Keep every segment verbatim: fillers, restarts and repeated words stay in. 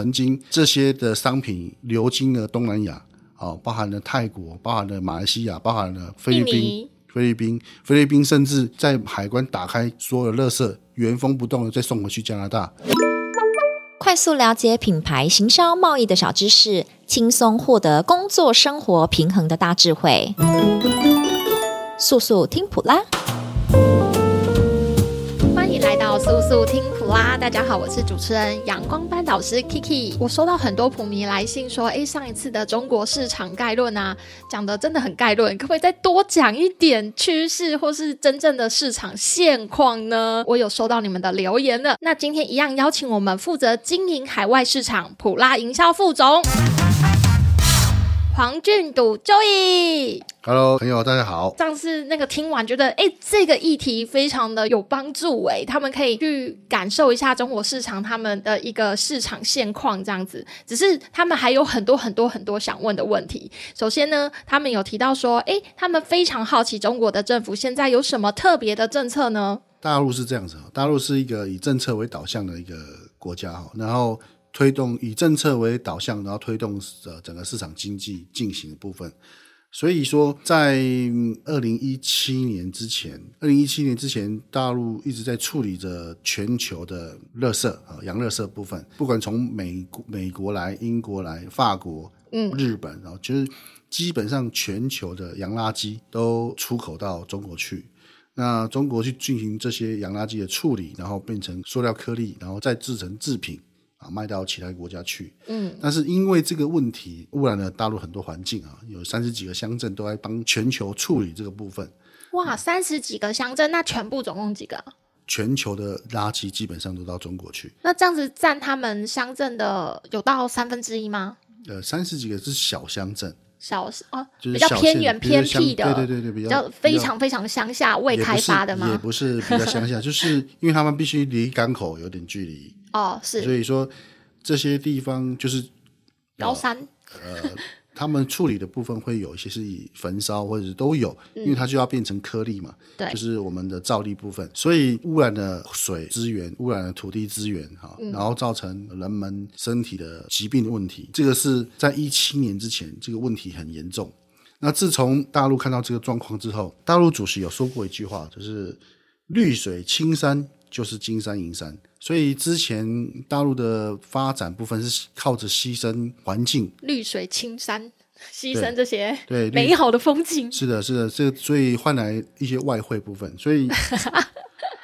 曾经这些的商品流经了东南亚、哦、包含了泰国，包含了马来西亚，包含了菲律宾菲律宾菲律宾甚至在海关打开所有垃圾，原封不动的再送回去加拿大。快速了解品牌行销贸易的小知识，轻松获得工作生活平衡的大智慧。速速听普拉，欢迎来到速速听普拉。大家好，我是主持人阳光班导师 Kiki。 我收到很多普迷来信说，诶，上一次的中国市场概论啊，讲的真的很概论，可不可以再多讲一点趋势或是真正的市场现况呢？我有收到你们的留言了。那今天一样邀请我们负责经营海外市场普拉营销副总黄俊笃 Joey。 Hello 朋友大家好。上次那个听完觉得诶、欸、这个议题非常的有帮助，诶、欸、他们可以去感受一下中国市场他们的一个市场现况这样子。只是他们还有很多很多很多想问的问题。首先呢，他们有提到说诶、欸、他们非常好奇中国的政府现在有什么特别的政策呢？大陆是这样子，大陆是一个以政策为导向的一个国家，然后推动以政策为导向，然后推动整个市场经济进行的部分。所以说在二零一七年之前二零一七年之前大陆一直在处理着全球的垃圾、呃、洋垃圾部分，不管从美国美国来、英国来、法国、嗯、日本，然后就是基本上全球的洋垃圾都出口到中国去。那中国去进行这些洋垃圾的处理，然后变成塑料颗粒，然后再制成制品啊，卖到其他国家去。嗯，但是因为这个问题污染了大陆很多环境啊，有三十几个乡镇都在帮全球处理这个部分。哇，三十几个乡镇，那全部总共几个？全球的垃圾基本上都到中国去。那这样子占他们乡镇的有到三分之一吗？呃，三十几个是小乡镇。小哦，就是、比较偏远偏僻的，对对对对，比 较, 比较非常非常乡下未开发的吗？也不 是, 也不是比较乡下，就是因为他们必须离港口有点距离哦，是，所以说这些地方就是高山，呃，他们处理的部分会有一些是以焚烧或者都有，因为它就要变成颗粒嘛，对、嗯，就是我们的造粒部分，所以污染了水资源，污染了土地资源，然后造成人们身体的疾病问题。这个是在一七年之前，这个问题很严重。那自从大陆看到这个状况之后，大陆主席有说过一句话，就是绿水青山就是金山银山。所以之前大陆的发展部分是靠着牺牲环境，绿水青山，牺牲这些对美好的风景，是的是的，这所以换来一些外汇部分，所以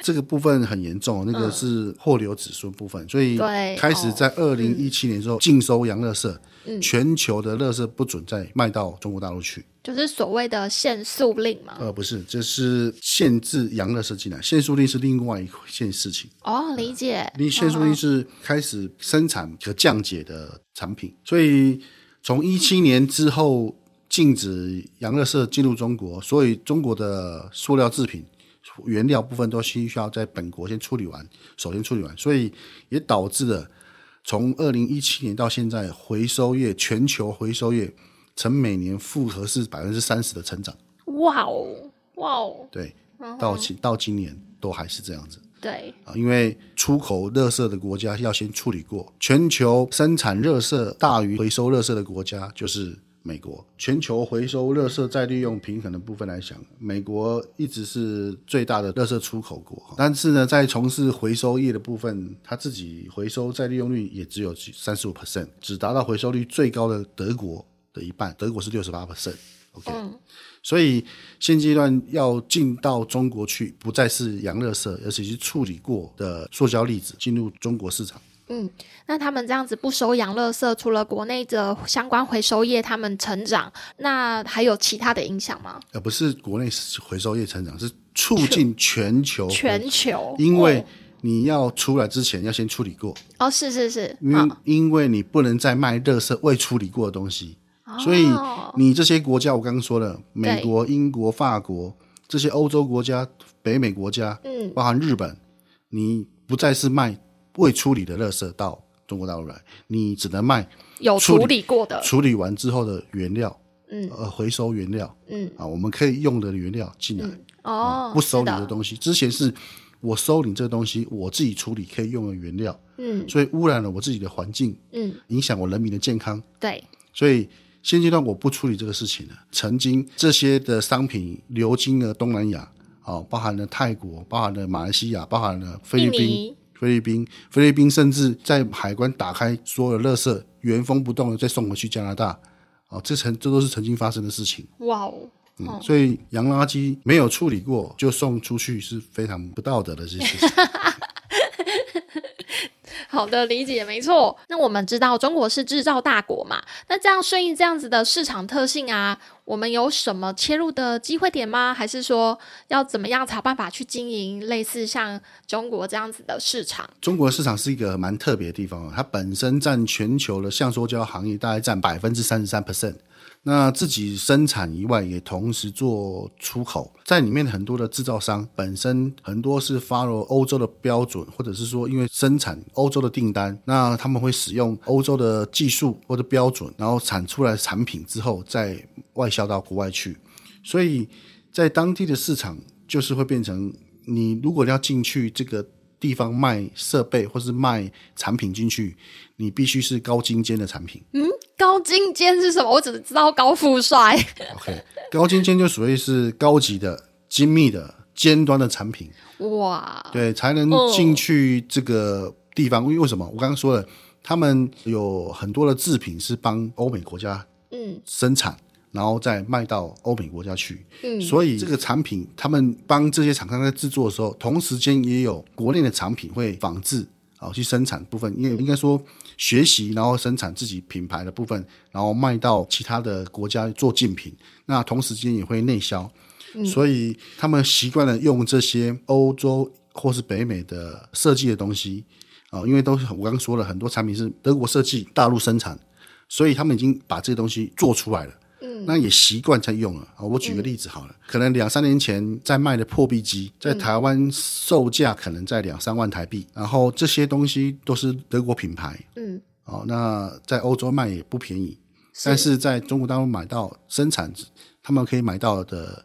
这个部分很严重，那个是货流子孙部分、嗯、所以开始在二零一七年之后禁收洋垃圾、嗯、全球的垃圾不准再卖到中国大陆去，就是所谓的限塑令嘛？呃，不是，这、就是限制洋垃圾进来。限塑令是另外一件事情。哦，理解。呃、限塑令是开始生产和降解的产品，所以从一七年之后禁止洋垃圾进入中国，所以中国的塑料制品原料部分都需要在本国先处理完，首先处理完，所以也导致了从二零一七年到现在，回收业全球回收业。成每年复合是 百分之三十 的成长。哇哦哇哦，对，到今到今年都还是这样子。对、啊、因为出口垃圾的国家要先处理过，全球生产垃圾大于回收垃圾的国家就是美国。全球回收垃圾再利用平衡的部分来讲，美国一直是最大的垃圾出口国，但是呢，在从事回收业的部分，它自己回收再利用率也只有 百分之三十五， 只达到回收率最高的德国的一半，德国是 百分之六十八、okay 嗯、所以现阶段要进到中国去，不再是洋垃圾，而是处理过的塑胶粒子进入中国市场。嗯，那他们这样子不收洋垃圾，除了国内的相关回收业他们成长，那还有其他的影响吗？呃，不是国内回收业成长，是促进全球全球，因为你要出来之前要先处理过。哦，是是是，因为、哦、因为你不能再卖垃圾未处理过的东西。所以你这些国家，我刚刚说了，美国、英国、法国这些欧洲国家、北美国家、嗯、包含日本，你不再是卖未处理的垃圾到中国大陆来，你只能卖有处理过的，处理完之后的原料、嗯呃、回收原料、嗯啊、我们可以用的原料进来、嗯哦啊、不收你的东西。之前是我收你这东西我自己处理可以用的原料，嗯，所以污染了我自己的环境，嗯，影响我人民的健康，对，所以现阶段我不处理这个事情了。曾经这些的商品流经了东南亚、哦、包含了泰国，包含了马来西亚，包含了菲律宾菲律宾菲律宾甚至在海关打开所有垃圾原封不动的再送回去加拿大、哦、这, 曾这都是曾经发生的事情。哇、wow 嗯哦、所以洋垃圾没有处理过就送出去是非常不道德的事情。好的，理解，没错。那我们知道中国是制造大国嘛，那这样顺应这样子的市场特性啊，我们有什么切入的机会点吗？还是说要怎么样才有办法去经营类似像中国这样子的市场？中国市场是一个蛮特别的地方，它本身占全球的橡胶行业大概占 百分之三十三， 那自己生产以外也同时做出口，在里面很多的制造商本身很多是 follow 欧洲的标准，或者是说因为生产欧洲的订单，那他们会使用欧洲的技术或者标准，然后产出来的产品之后再外销到国外去。所以在当地的市场就是会变成，你如果要进去这个地方卖设备或是卖产品进去，你必须是高精尖的产品。嗯，高精尖是什么？我只知道高富帅。OK， 高精尖就属于是高级的、精密的、尖端的产品。哇，对，才能进去这个地方。因为为什么？我刚刚说了，他们有很多的制品是帮欧美国家生产。嗯，然后再卖到欧美国家去、嗯、所以这个产品他们帮这些厂商在制作的时候，同时间也有国内的产品会仿制、哦、去生产部分，因为应该说学习然后生产自己品牌的部分，然后卖到其他的国家做竞品，那同时间也会内销、嗯、所以他们习惯了用这些欧洲或是北美的设计的东西、哦、因为都是我刚刚说了，很多产品是德国设计大陆生产，所以他们已经把这些东西做出来了，那也习惯在用了。我举个例子好了、嗯、可能两三年前在卖的破壁机在台湾售价可能在两三万台币、嗯、然后这些东西都是德国品牌，嗯，哦，那在欧洲卖也不便宜，是，但是在中国大陆买到生产他们可以买到的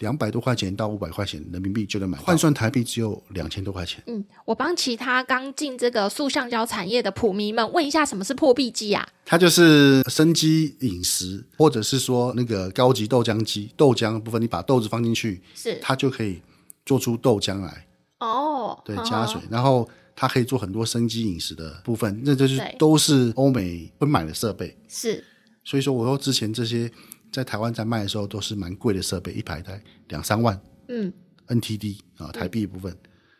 两百多块钱到五百块钱人民币就能买到，换算台币只有两千多块钱。嗯，我帮其他刚进这个塑橡胶产业的普迷们问一下，什么是破壁机啊？它就是生机饮食，或者是说那个高级豆浆机，豆浆的部分你把豆子放进去，是它就可以做出豆浆来。哦，对，加水，呵呵，然后它可以做很多生机饮食的部分，那就是都是欧美会买的设备。是，所以说我说之前这些在台湾在卖的时候都是蛮贵的设备，一排台两三万，嗯 N T D、啊、台币的部分，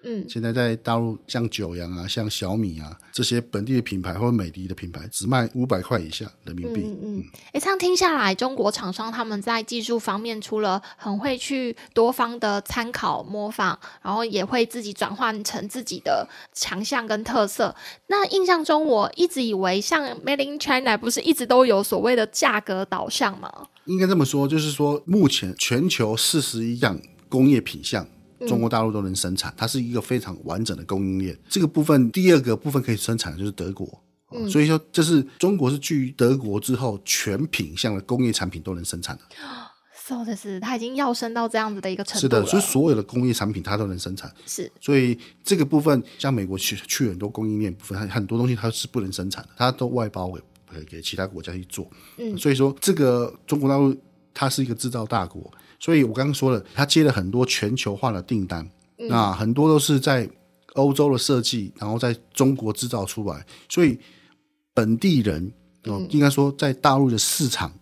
嗯，现在在大陆像九阳啊，像小米啊，这些本地的品牌或美的的品牌只卖五百块以下人民币。嗯嗯，欸，这样听下来中国厂商他们在技术方面除了很会去多方的参考模仿，然后也会自己转换成自己的强项跟特色。那印象中我一直以为像 Made in China 不是一直都有所谓的价格导向吗？应该这么说，就是说目前全球四十一样工业品项中国大陆都能生产，它是一个非常完整的供应链。这个部分第二个部分可以生产的就是德国、嗯、所以说这是中国是居于德国之后全品项的工业产品都能生产的。そうです，它已经要升到这样子的一个程度了。是的，所以所有的工业产品它都能生产。是，所以这个部分像美国 去, 去很多供应链部分，很多东西它是不能生产的，它都外包给给其他国家去做、嗯、所以说这个中国大陆它是一个制造大国，所以我刚刚说了它接了很多全球化的订单、嗯、那很多都是在欧洲的设计然后在中国制造出来，所以本地人、嗯哦、应该说在大陆的市场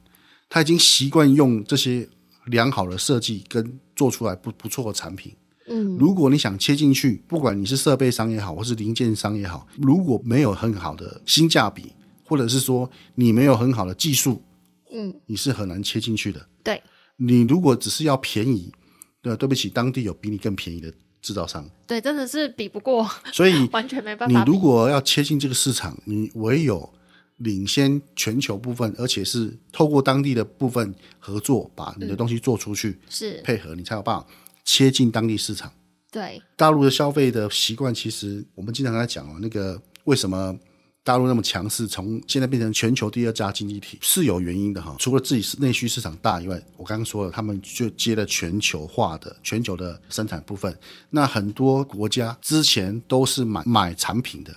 他已经习惯用这些良好的设计跟做出来 不, 不错的产品、嗯、如果你想切进去，不管你是设备商也好或是零件商也好，如果没有很好的性价比，或者是说你没有很好的技术，嗯，你是很难切进去的。对，你如果只是要便宜，对，对不起，当地有比你更便宜的制造商。对，真的是比不过，所以完全没办法。你如果要切进这个市场，你唯有领先全球部分，而且是透过当地的部分合作，把你的东西做出去，嗯、是配合你才有办法切进当地市场。对，大陆的消费的习惯，其实我们经常在讲哦，那个为什么大陆那么强势，从现在变成全球第二大经济体是有原因的哈。除了自己内需市场大以外，我刚刚说了，他们就接了全球化的全球的生产部分。那很多国家之前都是 买, 买产品的，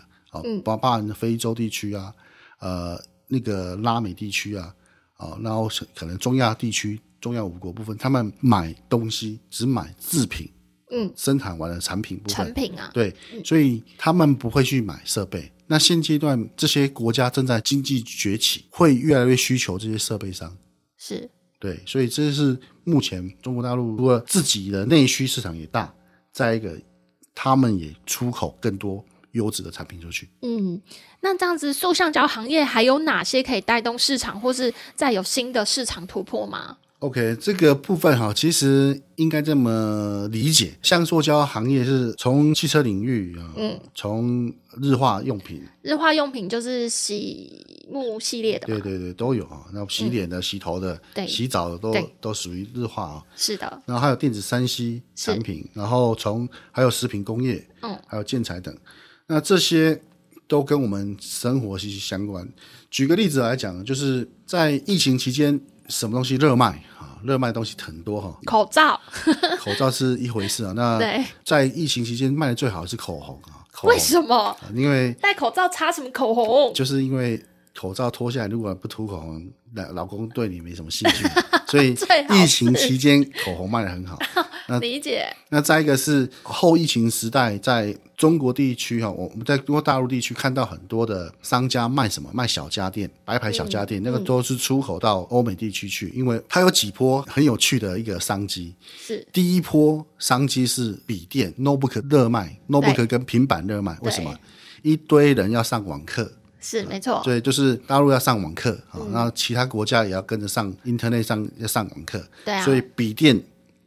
包括非洲地区啊，呃，那个拉美地区啊，啊，然后可能中亚地区、中亚五国部分，他们买东西只买制品。嗯，生产完了产品部分，产品啊，对，嗯，所以他们不会去买设备。那现阶段这些国家正在经济崛起，会越来越需求这些设备商，是，对，所以这是目前中国大陆除了自己的内需市场也大，再一个他们也出口更多优质的产品出去。嗯，那这样子塑橡胶行业还有哪些可以带动市场，或是再有新的市场突破吗？OK， 这个部分哈，其实应该这么理解，像塑胶行业是从汽车领域，嗯，从日化用品，日化用品就是洗沐系列的，对对对，都有啊，那洗脸的、嗯、洗头的、洗澡的都都属于日化啊，是的。然后还有电子 三 C 产品，然后从还有食品工业，嗯，还有建材等，那这些都跟我们生活息息相关。举个例子来讲，就是在疫情期间。什么东西热卖，热卖的东西很多，口罩口罩是一回事啊。那在疫情期间卖的最好的是口红，口红为什么？因为戴口罩擦什么口红，就是因为口罩脱下来如果不涂口红，老公对你没什么兴趣所以疫情期间口红卖的很好理解。那再一个是后疫情时代，在中国地区，我们在中国大陆地区看到很多的商家卖什么，卖小家电，白牌小家电，嗯，那个都是出口到欧美地区去，嗯，因为它有几波很有趣的一个商机。是第一波商机是笔电 Notebook 热卖， Notebook 跟平板热卖，为什么？一堆人要上网课，是没错，对，就是大陆要上网课，嗯，然后其他国家也要跟着上 Internet 上要上网课，对啊，所以笔电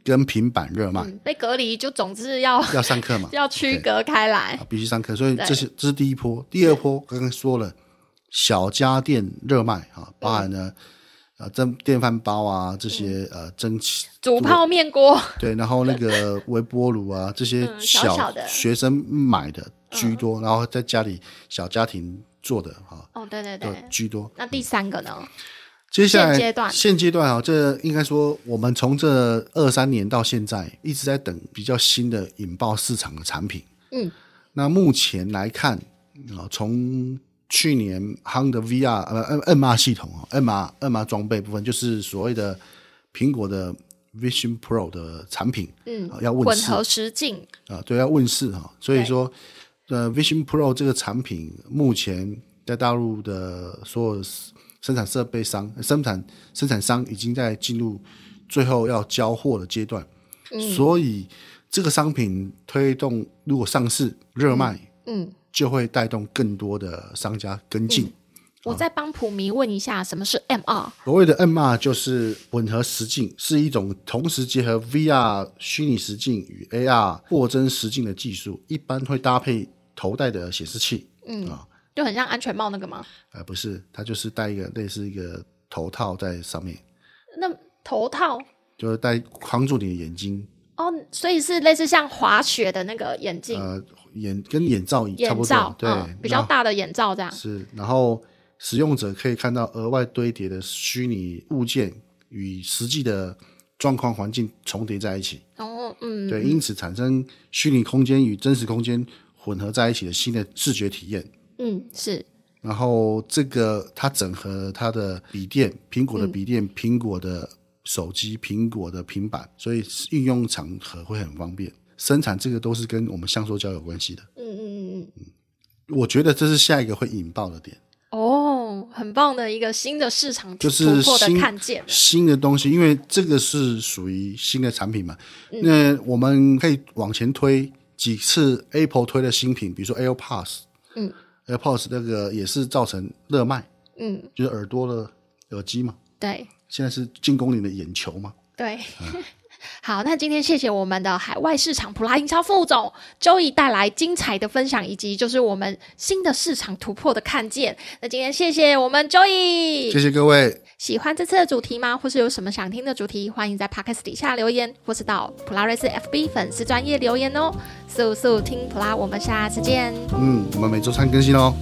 跟平板热卖，嗯，被隔离，就总之要要上课嘛，要区隔开来，okay， 必须上课，所以这是这是第一波。第二波刚刚说了，小家电热卖啊，包含呢啊蒸电饭煲啊这些，嗯，呃蒸汽煮泡面锅，对，然后那个微波炉啊这些小学生买的居多，嗯，然后在家里小家庭做的啊，哦对对对，居多。那第三个呢？嗯，接下来现阶段，现阶段啊，这应该说我们从这二三年到现在一直在等比较新的引爆市场的产品。嗯，那目前来看啊，从去年 H A N 的 V R 呃 M R 系统啊 ，M R M R 装备部分，就是所谓的苹果的 Vision Pro 的产品，嗯，啊，要问世，混合实境啊，对，要问世哈，啊。所以说，呃 ，Vision Pro 这个产品目前在大陆的所有生产设备商生产生产商已经在进入最后要交货的阶段，嗯，所以这个商品推动如果上市热卖，嗯嗯，就会带动更多的商家跟进，嗯，我再帮普迷问一下什么是 M R。 所谓的 M R 就是混合实境，是一种同时结合 V R 虚拟实境与 A R 扩增实境的技术，一般会搭配头戴的显示器，嗯啊，就很像安全帽那个吗？呃、不是，它就是戴一个类似一个头套在上面。那头套就是戴框住你的眼睛哦，所以是类似像滑雪的那个眼镜，呃、眼跟眼罩差不多，眼罩对，嗯，比较大的眼罩这样是。然后使用者可以看到额外堆叠的虚拟物件与实际的状况环境重叠在一起，哦嗯，对，因此产生虚拟空间与真实空间混合在一起的新的视觉体验。嗯，是。然后这个它整合它的笔电，苹果的笔电，嗯，苹果的手机，苹果的平板，所以运用场合会很方便。生产这个都是跟我们橡塑胶有关系的。嗯嗯嗯嗯，我觉得这是下一个会引爆的点。哦，很棒的一个新的市场突破的看见，就是新，新的东西，因为这个是属于新的产品嘛。嗯，那我们可以往前推几次 Apple 推的新品，比如说 AirPods。嗯。AirPods 那个也是造成热卖，嗯，就是耳朵的耳机嘛，对，现在是进攻你的眼球嘛，对，嗯，好，那今天谢谢我们的海外市场普拉营销副总 Joey 带来精彩的分享，以及就是我们新的市场突破的看见。那今天谢谢我们 Joey， 谢谢各位。喜欢这次的主题吗？或是有什么想听的主题，欢迎在 Podcast 底下留言，或是到普拉瑞斯 F B 粉丝专页留言哦。速速听普拉，我们下次见。嗯，我们每周三更新哦。